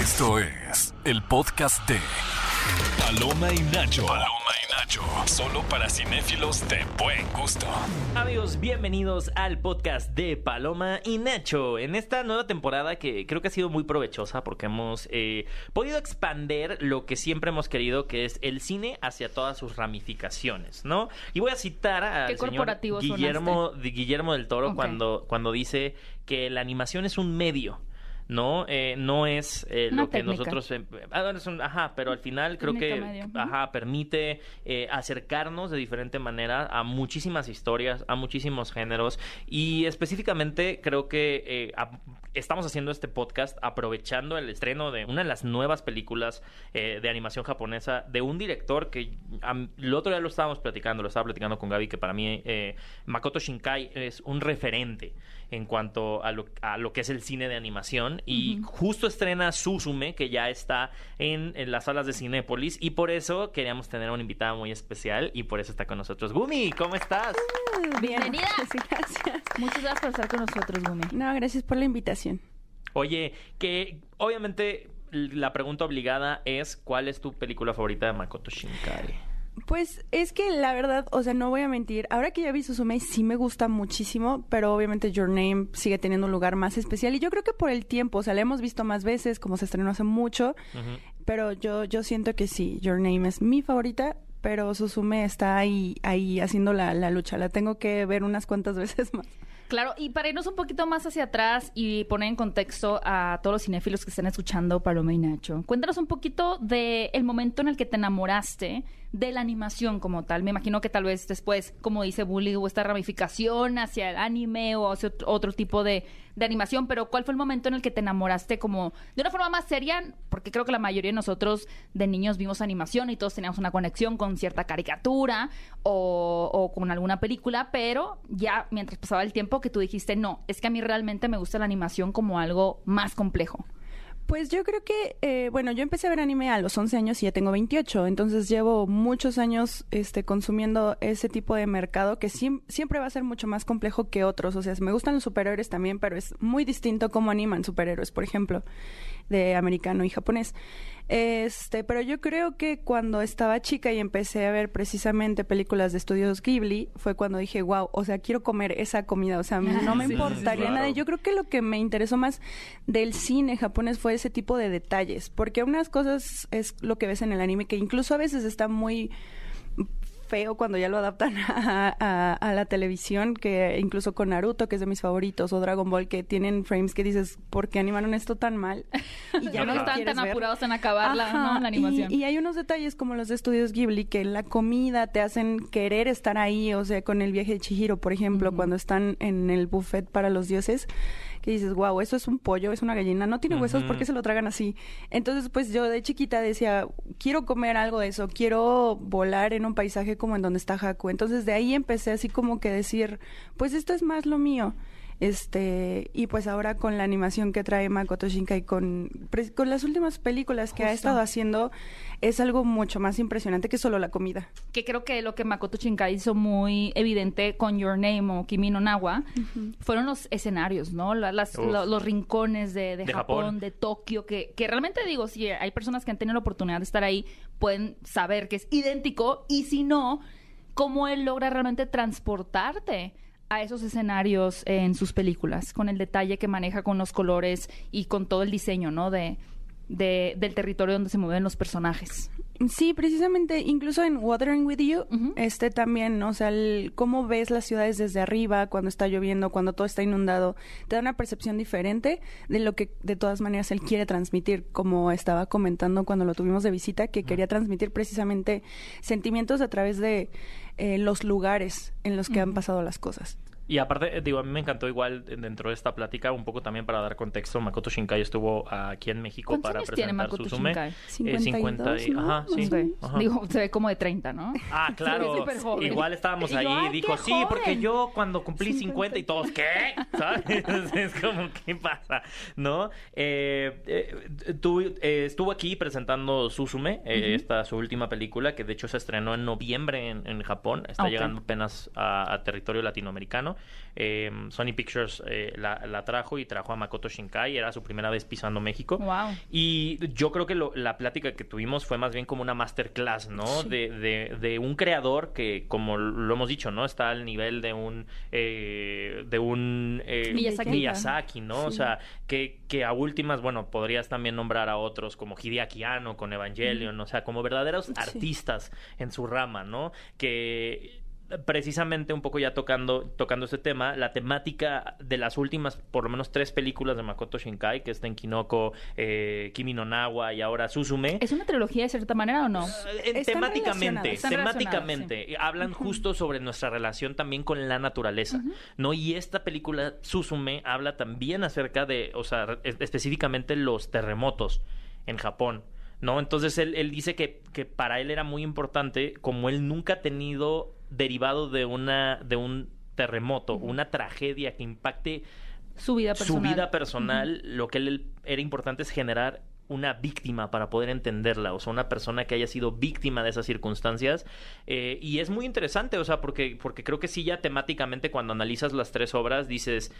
Esto es el podcast de Paloma y Nacho. Solo para cinéfilos de buen gusto. Amigos, bienvenidos al podcast de Paloma y Nacho. En esta nueva temporada que creo que ha sido muy provechosa porque hemos podido expander lo que siempre hemos querido, que es el cine hacia todas sus ramificaciones, ¿no? Y voy a citar al señor Guillermo del Toro, okay, cuando dice que la animación es un medio. No, no es lo técnica que nosotros... pero al final creo que permite acercarnos de diferente manera a muchísimas historias, a muchísimos géneros. Y específicamente creo que estamos haciendo este podcast aprovechando el estreno de una de las nuevas películas de animación japonesa de un director que el otro día lo estaba platicando con Gaby, que para mí Makoto Shinkai es un referente en cuanto a lo que es el cine de animación. Y justo estrena Suzume, que ya está en las salas de Cinépolis, y por eso queríamos tener a una invitada muy especial, y por eso está con nosotros. Gumi, ¿cómo estás? Bienvenida. Gracias. Muchas gracias por estar con nosotros, Gumi. No, gracias por la invitación. Oye, que obviamente la pregunta obligada es, ¿cuál es tu película favorita de Makoto Shinkai? Pues es que la verdad, o sea, no voy a mentir, ahora que ya vi Suzume sí me gusta muchísimo, pero obviamente Your Name sigue teniendo un lugar más especial, y yo creo que por el tiempo, o sea, la hemos visto más veces, como se estrenó hace mucho, pero yo siento que sí, Your Name es mi favorita, pero Suzume está ahí haciendo la lucha, la tengo que ver unas cuantas veces más. Claro, y para irnos un poquito más hacia atrás y poner en contexto a todos los cinéfilos que están escuchando Paloma y Nacho, cuéntanos un poquito del momento en el que te enamoraste de la animación como tal. Me imagino que tal vez después, como dice Bully, hubo esta ramificación hacia el anime o hacia otro tipo de animación, pero ¿cuál fue el momento en el que te enamoraste como de una forma más seria? Porque creo que la mayoría de nosotros de niños vimos animación y todos teníamos una conexión con cierta caricatura o con alguna película, pero ya mientras pasaba el tiempo que tú dijiste, no, es que a mí realmente me gusta la animación como algo más complejo. Pues yo creo que, yo empecé a ver anime a los 11 años y ya tengo 28, entonces llevo muchos años consumiendo ese tipo de mercado que siempre va a ser mucho más complejo que otros. O sea, me gustan los superhéroes también, pero es muy distinto cómo animan superhéroes, por ejemplo, de americano y japonés. Pero yo creo que cuando estaba chica y empecé a ver precisamente películas de estudios Ghibli, fue cuando dije, wow, o sea, quiero comer esa comida, o sea, no me importaría nada. Yo creo que lo que me interesó más del cine japonés fue ese tipo de detalles, porque unas cosas es lo que ves en el anime, que incluso a veces está muy feo cuando ya lo adaptan a la televisión, que incluso con Naruto, que es de mis favoritos, o Dragon Ball, que tienen frames que dices, ¿por qué animaron esto tan mal? Y ya no están tan apurados en acabar la animación. Y hay unos detalles como los de estudios Ghibli, que la comida te hacen querer estar ahí, o sea, con el viaje de Chihiro, por ejemplo, cuando están en el buffet para los dioses, que dices, wow, eso es un pollo, es una gallina, no tiene huesos, ¿por qué se lo tragan así? Entonces, pues yo de chiquita decía, quiero comer algo de eso, quiero volar en un paisaje como en donde está Haku. Entonces, de ahí empecé así como que decir, pues esto es más lo mío. Y pues ahora con la animación que trae Makoto Shinkai, con las últimas películas que ha estado haciendo, es algo mucho más impresionante que solo la comida. Que creo que lo que Makoto Shinkai hizo muy evidente con Your Name o Kimi no Na wa fueron los escenarios, ¿no? Los rincones de Japón, de Tokio, que realmente digo, si hay personas que han tenido la oportunidad de estar ahí, pueden saber que es idéntico, y si no, cómo él logra realmente transportarte a esos escenarios en sus películas, con el detalle que maneja, con los colores y con todo el diseño, ¿no? Del territorio donde se mueven los personajes. Sí, precisamente, incluso en Watering with You, también, o sea, cómo ves las ciudades desde arriba, cuando está lloviendo, cuando todo está inundado, te da una percepción diferente de lo que de todas maneras él quiere transmitir, como estaba comentando cuando lo tuvimos de visita, que quería transmitir precisamente sentimientos a través de los lugares en los que han pasado las cosas. Y aparte, digo, a mí me encantó igual dentro de esta plática, un poco también para dar contexto, Makoto Shinkai estuvo aquí en México para presentar Suzume. ¿Cuántos años tiene Makoto Shinkai? 52, ¿no? Ajá, sí. Digo, se ve como de 30, ¿no? Ah, claro. Igual estábamos ahí y dijo, sí, joven, porque yo cuando cumplí 50 y todos, ¿qué? ¿Sabes? Es como, ¿qué pasa? ¿No? Tú estuvo aquí presentando Suzume, esta su última película, que de hecho se estrenó en noviembre en Japón. Está llegando apenas a territorio latinoamericano. Sony Pictures la trajo y trajo a Makoto Shinkai. Era su primera vez pisando México. Wow. Y yo creo que la plática que tuvimos fue más bien como una masterclass, ¿no? Sí. De un creador que, como lo hemos dicho, ¿no? Está al nivel de un Miyazaki, ¿no? Sí. O sea, que a últimas, bueno, podrías también nombrar a otros como Hideaki Ano con Evangelion, o sea, como verdaderos artistas en su rama, ¿no? Que precisamente un poco ya tocando este tema, la temática de las últimas, por lo menos 3 películas de Makoto Shinkai, que es Tenkinoko, Kimi no Na wa y ahora Suzume. ¿Es una trilogía de cierta manera o no? Temáticamente. Sí. Hablan justo sobre nuestra relación también con la naturaleza, ¿no? Y esta película, Suzume, habla también acerca de, o sea, específicamente los terremotos en Japón, ¿no? Entonces él dice que para él era muy importante, como él nunca ha tenido derivado de un terremoto, una tragedia que impacte su vida personal, lo que él era importante es generar una víctima para poder entenderla, o sea, una persona que haya sido víctima de esas circunstancias, y es muy interesante, o sea, porque creo que sí, ya temáticamente cuando analizas las 3 obras dices,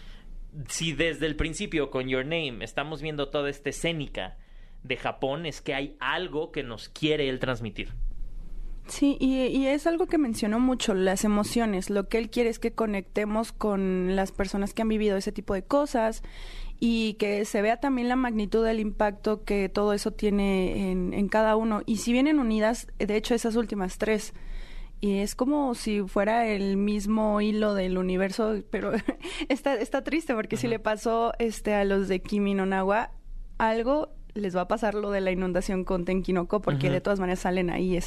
si desde el principio con Your Name estamos viendo toda esta escénica de Japón, es que hay algo que nos quiere él transmitir. Sí, y es algo que mencionó mucho, las emociones. Lo que él quiere es que conectemos con las personas que han vivido ese tipo de cosas y que se vea también la magnitud del impacto que todo eso tiene en cada uno. Y si vienen unidas, de hecho, esas últimas 3, y es como si fuera el mismo hilo del universo, pero está triste porque si le pasó a los de Kimi no Na wa algo, les va a pasar lo de la inundación con Tenkinoko, porque de todas maneras salen ahí,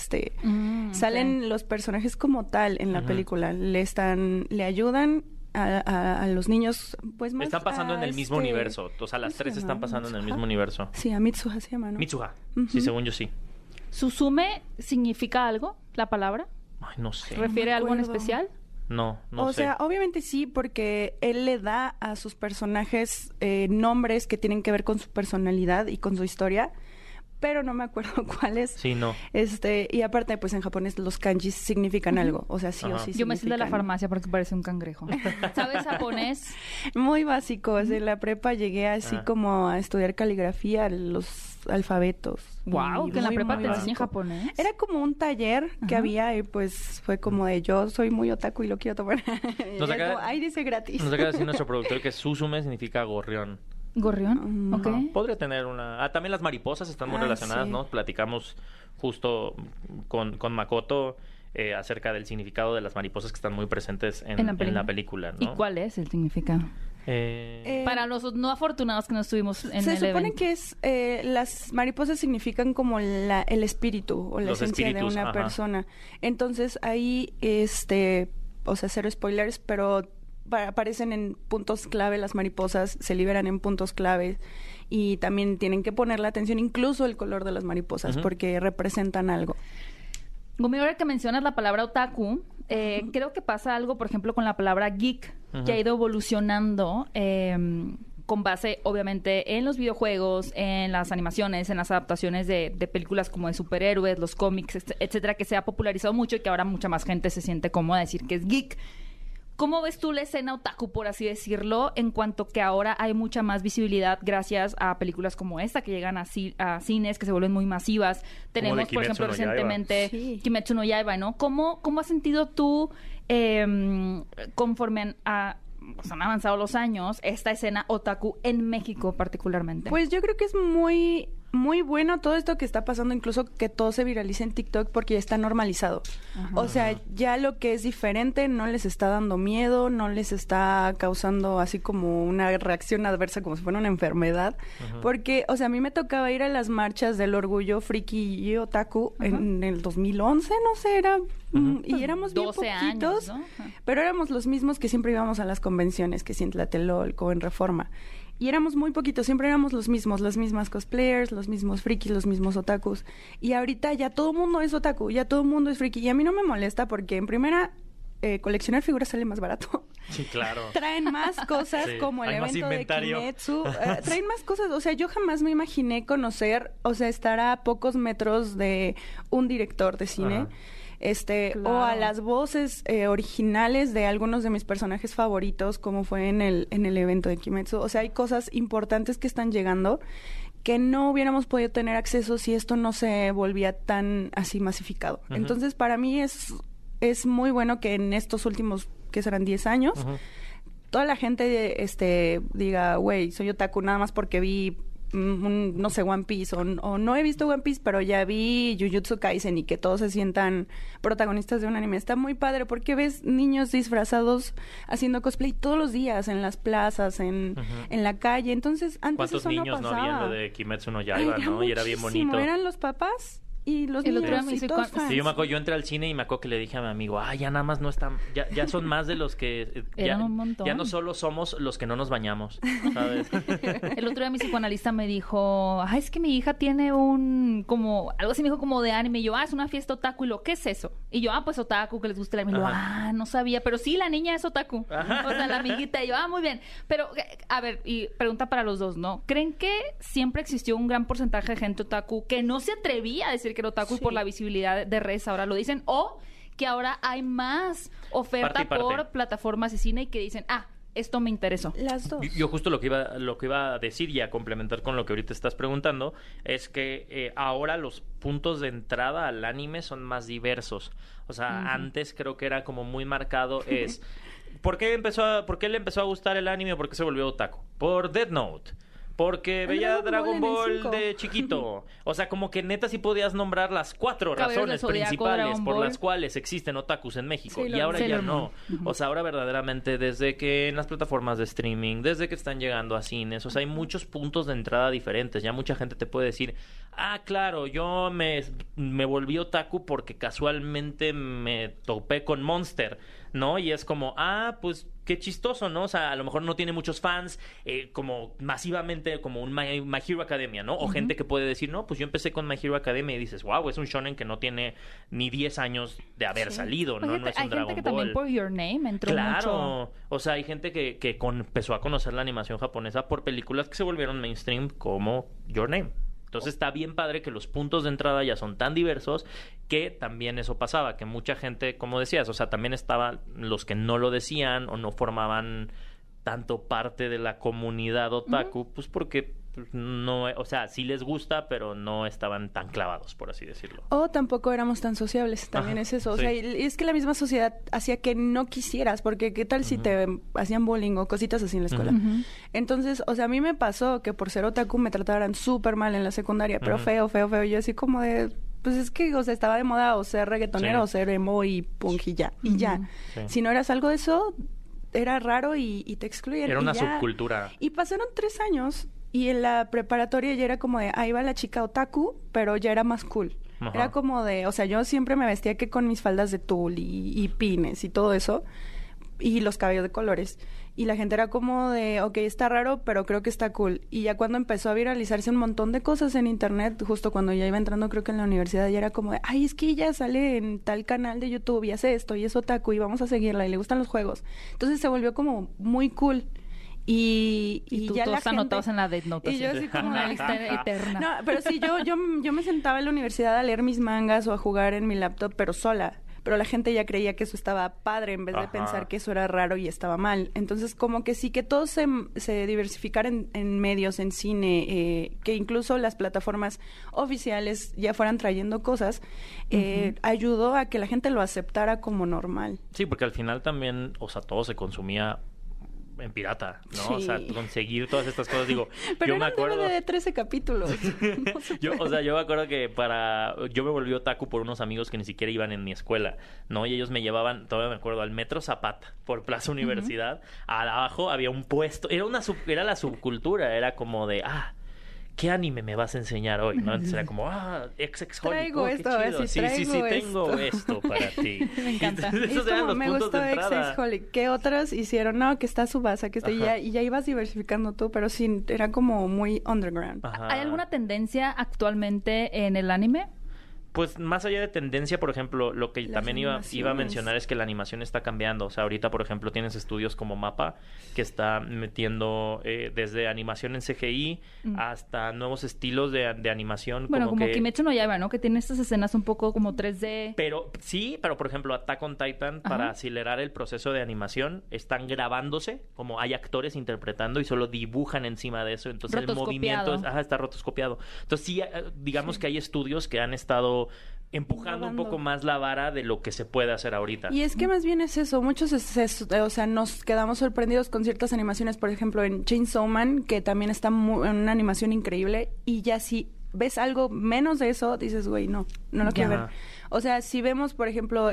salen los personajes como tal en la película, le ayudan a los niños, pues más están pasando en el mismo universo, o sea, las 3 están pasando en el mismo universo. Sí, a Mitsuha se llama, ¿no? Mitsuha, sí, según yo sí. ¿Suzume significa algo, la palabra? Ay, no sé. ¿Refiere a algo en especial? No sé. O sea, obviamente sí, porque él le da a sus personajes nombres que tienen que ver con su personalidad y con su historia, pero no me acuerdo cuáles. Sí, no. Y aparte, pues en japonés los kanjis significan algo, o sea, sí o sí significan. Yo me siento de la farmacia porque parece un cangrejo. ¿Sabes japonés? Muy básico, en la prepa llegué así como a estudiar caligrafía, los alfabetos. Wow, que en la prepa te enseñé japonés. Era como un taller que había y pues fue como de, yo soy muy otaku y lo quiero tomar. Ahí dice gratis. Nos acaba de decir nuestro productor que Suzume significa gorrión. ¿Gorrión? No. Ok. Podría tener una... Ah, también las mariposas están muy relacionadas, ¿no? Platicamos justo con Makoto acerca del significado de las mariposas que están muy presentes en la película, ¿no? ¿Y cuál es el significado? Para los no afortunados que no estuvimos en el evento. Se supone que es las mariposas significan como el espíritu o la esencia de una persona. Entonces ahí, o sea, cero spoilers, pero aparecen en puntos clave las mariposas, se liberan en puntos clave y también tienen que ponerle atención incluso el color de las mariposas porque representan algo. Gumi, ahora que mencionas la palabra otaku, creo que pasa algo, por ejemplo, con la palabra geek, que ha ido evolucionando con base, obviamente, en los videojuegos, en las animaciones, en las adaptaciones de películas como de superhéroes, los cómics, etcétera, que se ha popularizado mucho y que ahora mucha más gente se siente cómoda de decir que es geek. ¿Cómo ves tú la escena otaku, por así decirlo, en cuanto que ahora hay mucha más visibilidad gracias a películas como esta que llegan a cines, que se vuelven muy masivas? Tenemos, por ejemplo, recientemente Kimetsu no Yaiba, ¿no? ¿Cómo has sentido tú, conforme han avanzado los años, esta escena otaku en México particularmente? Pues yo creo que es muy, muy bueno todo esto que está pasando, incluso que todo se viralice en TikTok porque ya está normalizado. O sea, ya lo que es diferente no les está dando miedo, no les está causando así como una reacción adversa como si fuera una enfermedad. Porque, o sea, a mí me tocaba ir a las marchas del orgullo friki y otaku en el 2011, no sé, era... Y éramos bien poquitos, años, ¿no? Pero éramos los mismos que siempre íbamos a las convenciones, que si en Tlatelolco, en Reforma. Y éramos muy poquitos, siempre éramos los mismos, las mismas cosplayers, los mismos frikis, los mismos otakus. Y ahorita ya todo el mundo es otaku, ya todo el mundo es friki. Y a mí no me molesta porque en primera... coleccionar figuras sale más barato. Sí, claro. Traen más cosas como el evento de Kimetsu. Traen más cosas. O sea, yo jamás me imaginé conocer, o sea, estar a pocos metros de un director de cine. claro. O a las voces originales de algunos de mis personajes favoritos, como fue en el evento de Kimetsu. O sea, hay cosas importantes que están llegando que no hubiéramos podido tener acceso si esto no se volvía tan así masificado. Uh-huh. Entonces, para mí es muy bueno que en estos últimos, que serán 10 años, uh-huh, toda la gente diga, güey, soy otaku nada más porque vi, no sé, One Piece, o no he visto One Piece, pero ya vi Jujutsu Kaisen, y que todos se sientan protagonistas de un anime. Está muy padre, porque ves niños disfrazados haciendo cosplay todos los días, en las plazas, uh-huh, en la calle. Entonces, antes eso no pasaba. ¿Cuántos niños no habían lo de Kimetsu no Yaiba, no? Y era bien bonito. Eran los papás y los niños y todos fans. Sí, yo entré al cine y me acuerdo que le dije a mi amigo, ya nada más no están, ya son más de los que... Eran un montón. Ya no solo somos los que no nos bañamos, ¿sabes? El otro día mi psicoanalista me dijo, es que mi hija tiene algo así me dijo como de anime. Y yo, es una fiesta otaku. Y lo, ¿qué es eso? Y yo, pues otaku, que les gusta el anime. Y yo, no sabía. Pero sí, la niña es otaku. Ajá. O sea, la amiguita. Y yo, muy bien. Pero, a ver, y pregunta para los dos, ¿no? ¿Creen que siempre existió un gran porcentaje de gente otaku que no se atrevía a decir que era otaku, sí, por la visibilidad de redes ahora lo dicen, o que ahora hay más oferta por plataformas de cine y que dicen, esto me interesó? Las dos. Yo justo lo que iba a decir y a complementar con lo que ahorita estás preguntando es que ahora los puntos de entrada al anime son más diversos. O sea, antes creo que era como muy marcado ¿por qué le empezó a gustar el anime o por qué se volvió otaku? Por Death Note. Porque veía Dragon Ball de chiquito. O sea, como que neta sí podías nombrar las 4 razones principales por las cuales existen otakus en México. Sí, y ahora ya no. O sea, ahora verdaderamente, desde que en las plataformas de streaming, desde que están llegando a cines, o sea, hay muchos puntos de entrada diferentes. Ya mucha gente te puede decir, claro, yo me volví otaku porque casualmente me topé con Monster, ¿no? Y es como, pues... Qué chistoso, ¿no? O sea, a lo mejor no tiene muchos fans como masivamente como un My Hero Academia, ¿no? O gente que puede decir, no, pues yo empecé con My Hero Academia, y dices, wow, es un shonen que no tiene ni 10 años de haber salido, ¿no? No es un Dragon Ball. Hay gente que también por Your Name entró mucho. Claro. O sea, hay gente que empezó a conocer la animación japonesa por películas que se volvieron mainstream como Your Name. Entonces está bien padre que los puntos de entrada ya son tan diversos, que también eso pasaba, que mucha gente, como decías, o sea, también estaban los que no lo decían o no formaban tanto parte de la comunidad otaku, pues porque no, o sea, sí les gusta, pero no estaban tan clavados, por así decirlo. O tampoco éramos tan sociables, también es eso. O sea, y es que la misma sociedad hacía que no quisieras, porque qué tal si te hacían bullying o cositas así en la escuela. Entonces, o sea, a mí me pasó que por ser otaku me trataran súper mal en la secundaria, pero feo. Yo así como de... Pues es que, o sea, estaba de moda o ser reggaetonero o ser emo y punk y ya. Sí. Si no eras algo de eso, era raro y te excluían. Era una subcultura. Y pasaron 3 años... Y en la preparatoria ya era como de, ahí va la chica otaku, pero ya era más cool. Ajá. Era como de, o sea, yo siempre me vestía que con mis faldas de tul y pines y todo eso, y los cabellos de colores. Y la gente era como de, ok, está raro, pero creo que está cool. Y ya cuando empezó a viralizarse un montón de cosas en internet, justo cuando ya iba entrando, creo que en la universidad, ya era como de, es que ella sale en tal canal de YouTube y hace esto y es otaku y vamos a seguirla y le gustan los juegos. Entonces se volvió como muy cool. Y tú, ya todos la gente... anotados en la Death Note. Y yo así como una lista eterna. No, pero sí, yo me sentaba en la universidad a leer mis mangas o a jugar en mi laptop, pero sola. Pero la gente ya creía que eso estaba padre, en vez de pensar que eso era raro y estaba mal. Entonces, como que sí, que todos se diversificaran en medios, en cine, que incluso las plataformas oficiales ya fueran trayendo cosas, ayudó a que la gente lo aceptara como normal. Sí, porque al final también, o sea, todo se consumía... en pirata, ¿no? Sí. O sea, conseguir todas estas cosas, digo... Pero yo me acuerdo de 13 capítulos. No se yo me acuerdo que yo me volví otaku por unos amigos que ni siquiera iban en mi escuela, ¿no? Y ellos me llevaban, todavía me acuerdo, al Metro Zapata, por Plaza Universidad. Abajo había un puesto. Era la subcultura. Era como de, ¿qué anime me vas a enseñar hoy? ¿No? Entonces era como, ex-holic, traigo esto, qué chido. Sí, tengo esto para ti. Me encanta. Entonces, me gustó ex-holic. ¿Qué otros hicieron? No, que está Subasa, que está... Y ya ibas diversificando tú, pero sí, era como muy underground. Ajá. ¿Hay alguna tendencia actualmente en el anime? Pues más allá de tendencia, por ejemplo, lo que las también iba a mencionar es que la animación está cambiando. O sea, ahorita, por ejemplo, tienes estudios como MAPPA que está metiendo desde animación en CGI hasta nuevos estilos de animación. Bueno, como Kimetsu no Yaiba, ¿no? Que tiene estas escenas un poco como 3D. Pero por ejemplo, Attack on Titan, para acelerar el proceso de animación, están grabándose, como hay actores interpretando y solo dibujan encima de eso. Entonces el movimiento está rotoscopiado. Entonces sí, digamos que hay estudios que han estado empujando un poco más la vara de lo que se puede hacer ahorita. Y es que más bien es eso, muchos o sea, nos quedamos sorprendidos con ciertas animaciones, por ejemplo, en Chainsaw Man, que también está en una animación increíble, y ya si ves algo menos de eso, dices, güey, no lo quiero ver. O sea, si vemos, por ejemplo,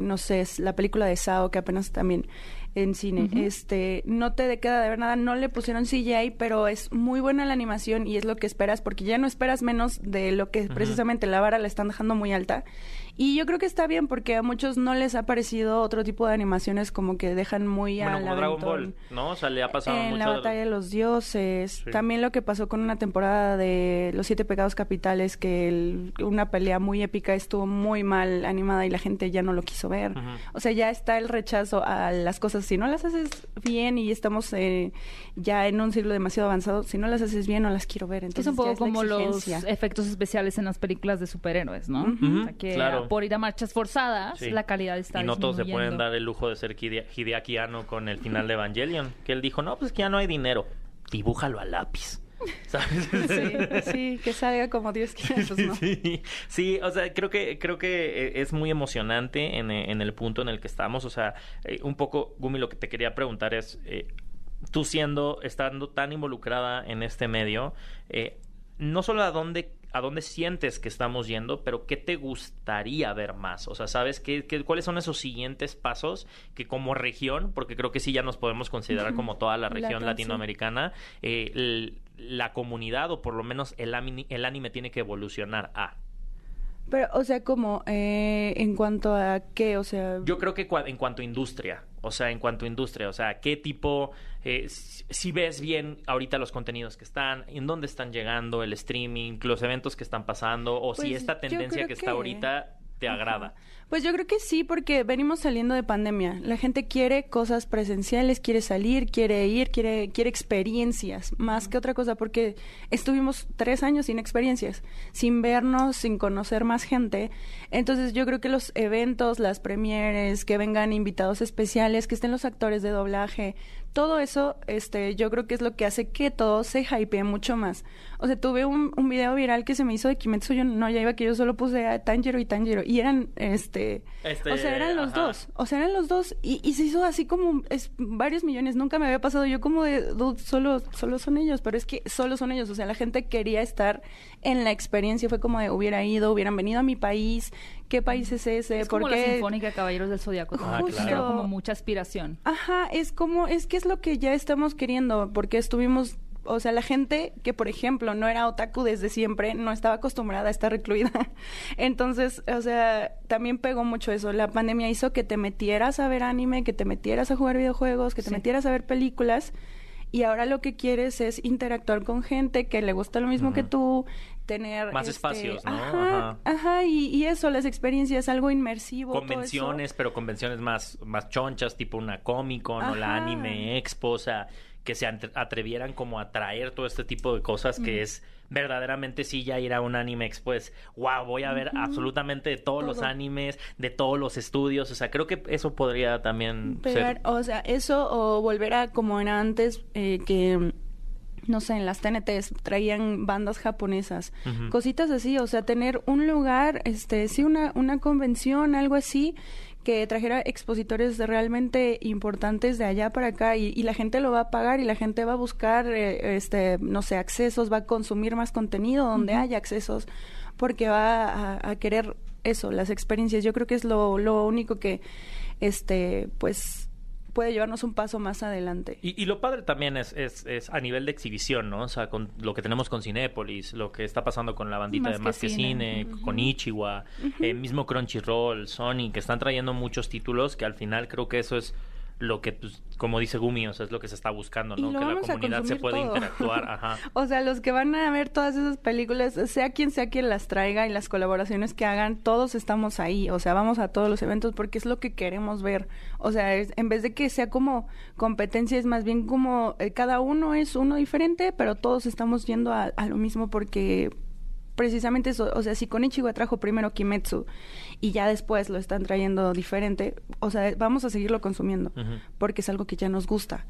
no sé, es la película de Sao, que apenas también en cine, no te queda de ver nada, no le pusieron CGI, pero es muy buena la animación y es lo que esperas, porque ya no esperas menos de lo que precisamente la vara la están dejando muy alta. Y yo creo que está bien, porque a muchos no les ha parecido otro tipo de animaciones como que dejan muy a la Dragon Ball, ¿no? O sea, le ha pasado mucho. En la batalla de los dioses, también lo que pasó con una temporada de Los Siete Pecados Capitales, que una pelea muy épica estuvo muy mal animada y la gente ya no lo quiso ver. O sea, ya está el rechazo a las cosas. Si no las haces bien, y estamos ya en un siglo demasiado avanzado, si no las haces bien, no las quiero ver. Entonces, es un poco ya es como los efectos especiales en las películas de superhéroes, ¿no? O sea, que claro, por ir a marchas forzadas, la calidad está disminuyendo. Y no todos se pueden dar el lujo de ser Hideaki Ano con el final de Evangelion, que él dijo, no, pues que ya no hay dinero, dibújalo a lápiz, ¿sabes? Sí, que salga como Dios quiera, ¿no? Sí, o sea, creo que es muy emocionante en el punto en el que estamos. O sea, un poco, Gumi, lo que te quería preguntar es, tú estando tan involucrada en este medio, no solo a dónde sientes que estamos yendo, pero ¿qué te gustaría ver más? O sea, ¿sabes cuáles son esos siguientes pasos que como región, porque creo que sí ya nos podemos considerar como toda la región latinoamericana, la comunidad, o por lo menos el anime tiene que evolucionar a? Pero, o sea, ¿cómo? ¿En cuanto a qué? O sea, yo creo que en cuanto a industria. O sea, ¿qué tipo? Si ves bien ahorita los contenidos que están, en dónde están llegando, el streaming, los eventos que están pasando, o pues si esta tendencia que está ahorita te agrada. Pues yo creo que sí, porque venimos saliendo de pandemia. La gente quiere cosas presenciales, quiere salir, quiere ir, quiere experiencias, más que otra cosa, porque estuvimos 3 años sin experiencias, sin vernos, sin conocer más gente. Entonces yo creo que los eventos, las premieres, que vengan invitados especiales, que estén los actores de doblaje, todo eso, yo creo que es lo que hace que todo se hypee mucho más. O sea, tuve un video viral que se me hizo de Kimetsu no Yaiba, que yo solo puse a Tanjiro y Tanjiro, y eran o sea, eran los dos. O sea, eran los dos. Y se hizo así como varios millones. Nunca me había pasado. Yo como de solo son ellos. Pero es que solo son ellos. O sea, la gente quería estar en la experiencia. Fue como de hubieran venido a mi país. ¿Qué país es ese? Es como la Sinfónica de Caballeros del Zodiaco. Claro. Como mucha aspiración. Es que es lo que ya estamos queriendo. Porque estuvimos... O sea, la gente que, por ejemplo, no era otaku desde siempre, no estaba acostumbrada a estar recluida. Entonces, o sea, también pegó mucho eso. La pandemia hizo que te metieras a ver anime, que te metieras a jugar videojuegos, que te metieras a ver películas. Y ahora lo que quieres es interactuar con gente que le gusta lo mismo que tú, tener... más espacios, ¿no? Y eso, las experiencias, algo inmersivo. Convenciones, pero convenciones más chonchas, tipo una Comic-Con o la Anime Expo, o sea... que se atrevieran como a traer todo este tipo de cosas que es verdaderamente sí ya ir a un anime pues wow, voy a ver absolutamente de todos los animes, de todos los estudios. O sea, creo que eso podría también ser. O sea, eso o volver a como era antes, que... no sé, en las TNTs traían bandas japonesas, cositas así. O sea, tener un lugar, una convención, algo así, que trajera expositores realmente importantes de allá para acá, y la gente lo va a pagar, y la gente va a buscar, no sé, accesos, va a consumir más contenido donde haya accesos, porque va a querer eso, las experiencias. Yo creo que es lo único que, pues... puede llevarnos un paso más adelante. Y lo padre también es a nivel de exhibición, ¿no? O sea, con lo que tenemos con Cinépolis, lo que está pasando con la bandita de Más que Cine, con Ichiwa, mismo Crunchyroll, Sony, que están trayendo muchos títulos que al final creo que eso es lo que, pues, como dice Gumi, o sea, es lo que se está buscando, ¿no? Que la comunidad se pueda interactuar. Ajá. O sea, los que van a ver todas esas películas, sea quien las traiga y las colaboraciones que hagan, todos estamos ahí. O sea, vamos a todos los eventos porque es lo que queremos ver. O sea, en vez de que sea como competencia, es más bien como cada uno es uno diferente, pero todos estamos yendo a lo mismo porque... Precisamente eso, o sea, si Konichiwa trajo primero Kimetsu y ya después lo están trayendo diferente, o sea, vamos a seguirlo consumiendo, uh-huh, porque es algo que ya nos gusta.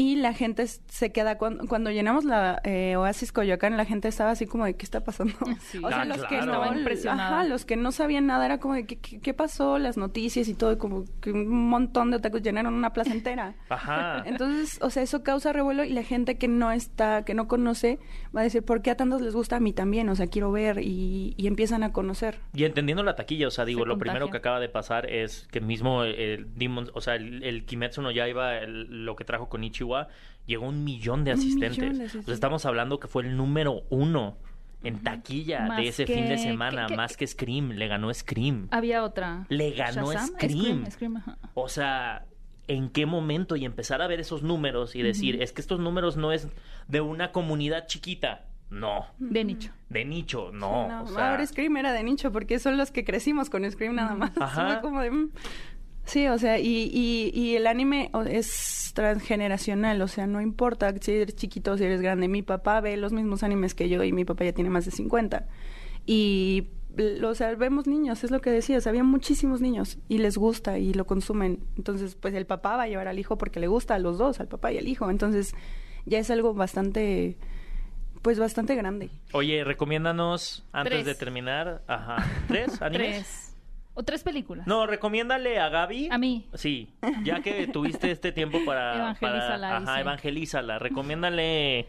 Y la gente se queda... Cuando llenamos la Oasis Coyoacán, la gente estaba así como de, ¿qué está pasando? Sí. O sea, los que estaban impresionados. Ajá, los que no sabían nada, era como de, ¿qué pasó? Las noticias y todo, y como que un montón de otakus llenaron una plaza entera. Ajá. Entonces, o sea, eso causa revuelo y la gente que no está, que no conoce, va a decir, ¿por qué a tantos les gusta? A mí también, o sea, quiero ver, y empiezan a conocer. Y entendiendo la taquilla, o sea, digo, lo primero que acaba de pasar es que mismo el Kimetsu no Yaiba, lo que trajo Konichiwa, llegó 1,000,000 de asistentes. Pues estamos hablando que fue el número 1 en taquilla más de ese fin de semana, más que Scream. Le ganó Scream. Había otra. Le ganó Shazam, Scream. O sea, ¿en qué momento? Y empezar a ver esos números y decir, uh-huh, es que estos números no es de una comunidad chiquita. No. De nicho. De nicho, no. Sí, no, o sea... Ahora Scream era de nicho porque son los que crecimos con Scream nada más. Ajá. Como de... Sí, o sea, y el anime es transgeneracional, o sea, no importa si eres chiquito o si eres grande. Mi papá ve los mismos animes que yo y mi papá ya tiene más de 50. Y, o sea, vemos niños, es lo que decías, había muchísimos niños y les gusta y lo consumen. Entonces, pues el papá va a llevar al hijo porque le gusta a los dos, al papá y al hijo. Entonces, ya es algo bastante... Pues bastante grande. Oye, recomiéndanos, antes de terminar, ajá, 3 animes. 3. O 3 películas. No, recomiéndale a Gaby. A mí. Sí, ya que tuviste este tiempo para... Evangelízala. Evangelízala. Recomiéndale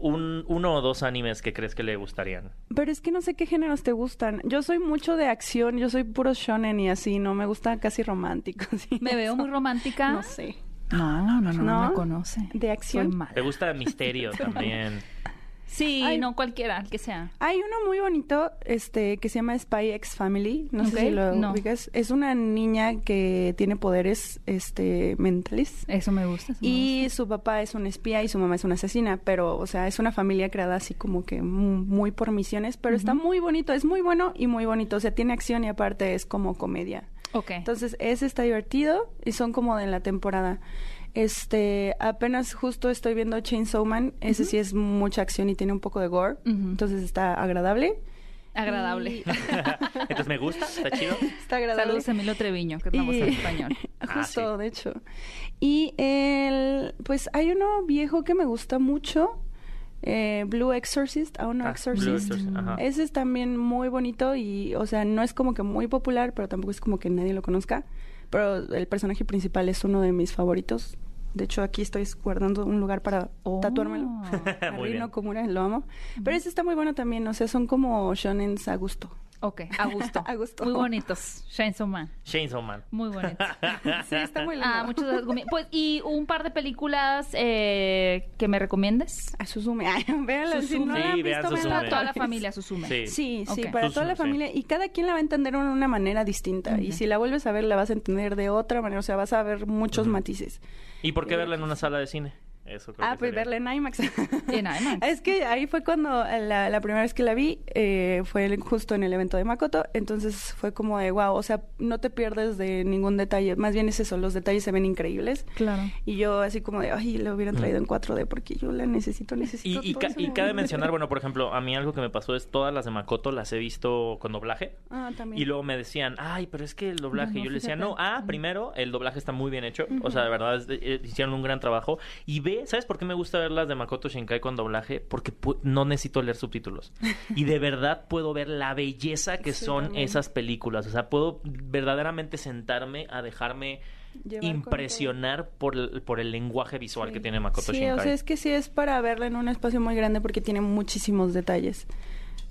uno o 2 animes que crees que le gustarían. Pero es que no sé qué géneros te gustan. Yo soy mucho de acción, yo soy puro shonen y así, no me gusta casi romántico. ¿Sí? ¿Me veo muy romántica? No sé. No me conoce. ¿De acción? Me gusta misterio también. Sí, ay, no, cualquiera, el que sea. Hay uno muy bonito, que se llama Spy X Family, no sé si lo ubicas. Es una niña que tiene poderes, mentales. Eso me gusta. Y su papá es un espía y su mamá es una asesina, pero, o sea, es una familia creada así como que muy por misiones, pero uh-huh, está muy bonito, es muy bueno y muy bonito, o sea, tiene acción y aparte es como comedia. Okay. Entonces, ese está divertido y son como de la temporada. Apenas justo estoy viendo Chainsaw Man, ese sí es mucha acción y tiene un poco de gore, entonces está agradable. Agradable. Entonces me gusta, está chido. Está agradable. Saludos a Emilio Treviño, que hablamos en español. Justo, sí, de hecho. Y pues hay uno viejo que me gusta mucho, Blue Exorcist, Exorcist. Ese es también muy bonito y, o sea, no es como que muy popular, pero tampoco es como que nadie lo conozca. Pero el personaje principal es uno de mis favoritos. De hecho, aquí estoy guardando un lugar para tatuármelo. Rino Komura, lo amo. Pero ese está muy bueno también. O sea, son como shonens a gusto. Ok, a gusto. A gusto. Muy bonitos. Chainsaw Man. Muy bonitos. Sí, está muy lindo. Ah, muchas gracias. Pues, ¿y un par de películas que me recomiendes? A Suzume. Véanla. Si no la han visto, para toda la familia, Suzume. Sí, okay, para Suzume, toda la familia. Y cada quien la va a entender de una manera distinta. Okay. Y si la vuelves a ver, la vas a entender de otra manera. O sea, vas a ver muchos matices. ¿Y por qué verla en una sala de cine? Eso creo pues verla en IMAX. Es que ahí fue cuando la primera vez que la vi fue justo en el evento de Makoto. Entonces fue como de wow, o sea, no te pierdes de ningún detalle. Más bien es eso, los detalles se ven increíbles. Claro. Y yo así como de, ay, la hubieran traído en 4D porque yo la necesito. Y cabe mencionar, bueno, por ejemplo, a mí algo que me pasó es todas las de Makoto las he visto con doblaje. Ah, también. Y luego me decían, ay, pero es que el doblaje. No, yo les decía, primero, el doblaje está muy bien hecho. Uh-huh. O sea, de verdad, hicieron un gran trabajo. Y ve, ¿sabes por qué me gusta ver las de Makoto Shinkai con doblaje? Porque no necesito leer subtítulos. Y de verdad puedo ver la belleza que son esas películas. O sea, puedo verdaderamente sentarme a dejarme impresionar por el lenguaje visual que tiene Makoto Shinkai. Sí, o sea, es que sí es para verla en un espacio muy grande porque tiene muchísimos detalles.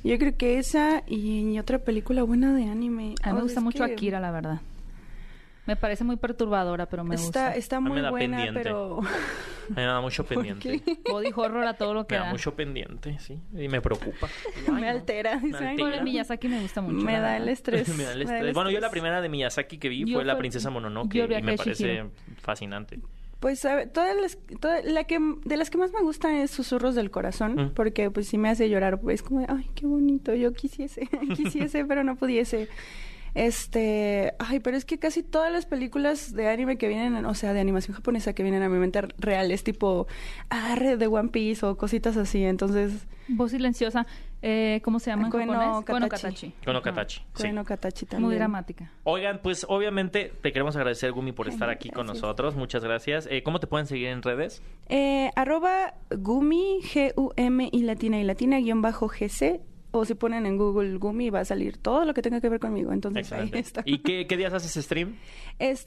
Yo creo que esa y otra película buena de anime. A mí me gusta mucho Akira, la verdad. Me parece muy perturbadora, pero me gusta. Está muy buena, pendiente. Pero... A mí me da mucho pendiente. Body horror a todo lo que da. Me da mucho pendiente, sí. Y me preocupa. Me altera. Bueno, Miyazaki me gusta mucho. Me da el estrés. Bueno, yo la primera de Miyazaki que vi fue La Princesa Mononoke. Y me parece fascinante. Pues de las que más me gustan es Susurros del Corazón, porque pues sí me hace llorar, pues como de, ay, qué bonito, yo quisiese, pero no pudiese. Ay, pero es que casi todas las películas de anime que vienen, o sea, de animación japonesa que vienen a mi mente real, es tipo de One Piece o cositas así, entonces... Voz silenciosa, ¿cómo se llama en japonés? Koe no Katachi. Koe no Katachi, sí. Koe no Katachi también. Muy dramática. Oigan, pues obviamente te queremos agradecer, Gumi, por estar aquí con nosotros. Muchas gracias. ¿Cómo te pueden seguir en redes? @Gumi, G-U-M y latina, _GC. O si ponen en Google Gumi va a salir todo lo que tenga que ver conmigo. Entonces, excelente. Ahí está. ¿Y qué días haces stream?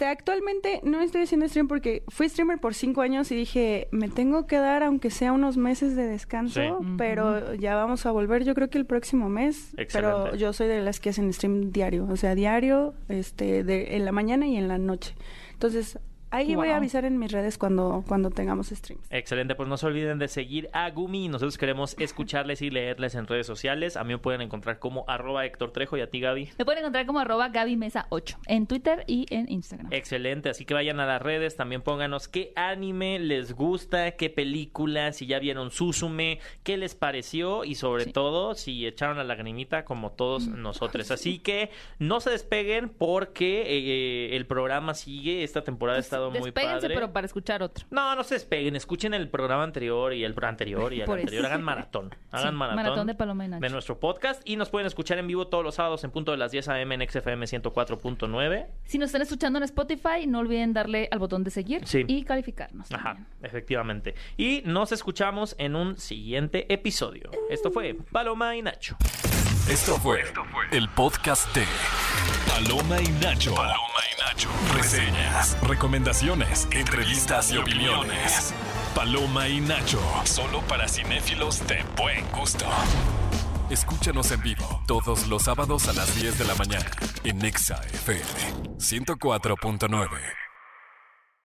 Actualmente no estoy haciendo stream porque fui streamer por 5 años y dije, me tengo que dar aunque sea unos meses de descanso, pero ya vamos a volver, yo creo que el próximo mes. Excelente. Pero yo soy de las que hacen stream diario, o sea, diario, en la mañana y en la noche. Entonces... Ahí voy a avisar en mis redes cuando tengamos streams. Excelente, pues no se olviden de seguir a Gumi. Nosotros queremos escucharles y leerles en redes sociales. A mí me pueden encontrar como @HéctorTrejo y a ti, Gaby. Me pueden encontrar como @GabyMesa8 en Twitter y en Instagram. Excelente, así que vayan a las redes. También pónganos qué anime les gusta, qué película, si ya vieron Suzume, qué les pareció y sobre todo si echaron la lagrimita como todos nosotros. Así que no se despeguen porque el programa sigue. Esta temporada está muy despéguense, padre. Pero para escuchar otro. No se despeguen, escuchen el programa anterior y el anterior y el anterior. Hagan maratón. Maratón de Paloma y Nacho. De nuestro podcast. Y nos pueden escuchar en vivo todos los sábados en punto de las 10 a.m. en XFM 104.9. Si nos están escuchando en Spotify, no olviden darle al botón de seguir y calificarnos. Ajá, también. Efectivamente. Y nos escuchamos en un siguiente episodio. Esto fue Paloma y Nacho. Esto fue el podcast de Paloma y Nacho. Reseñas, recomendaciones, entrevistas y opiniones. Paloma y Nacho, solo para cinéfilos de buen gusto. Escúchanos en vivo todos los sábados a las 10 de la mañana en Exa FM 104.9.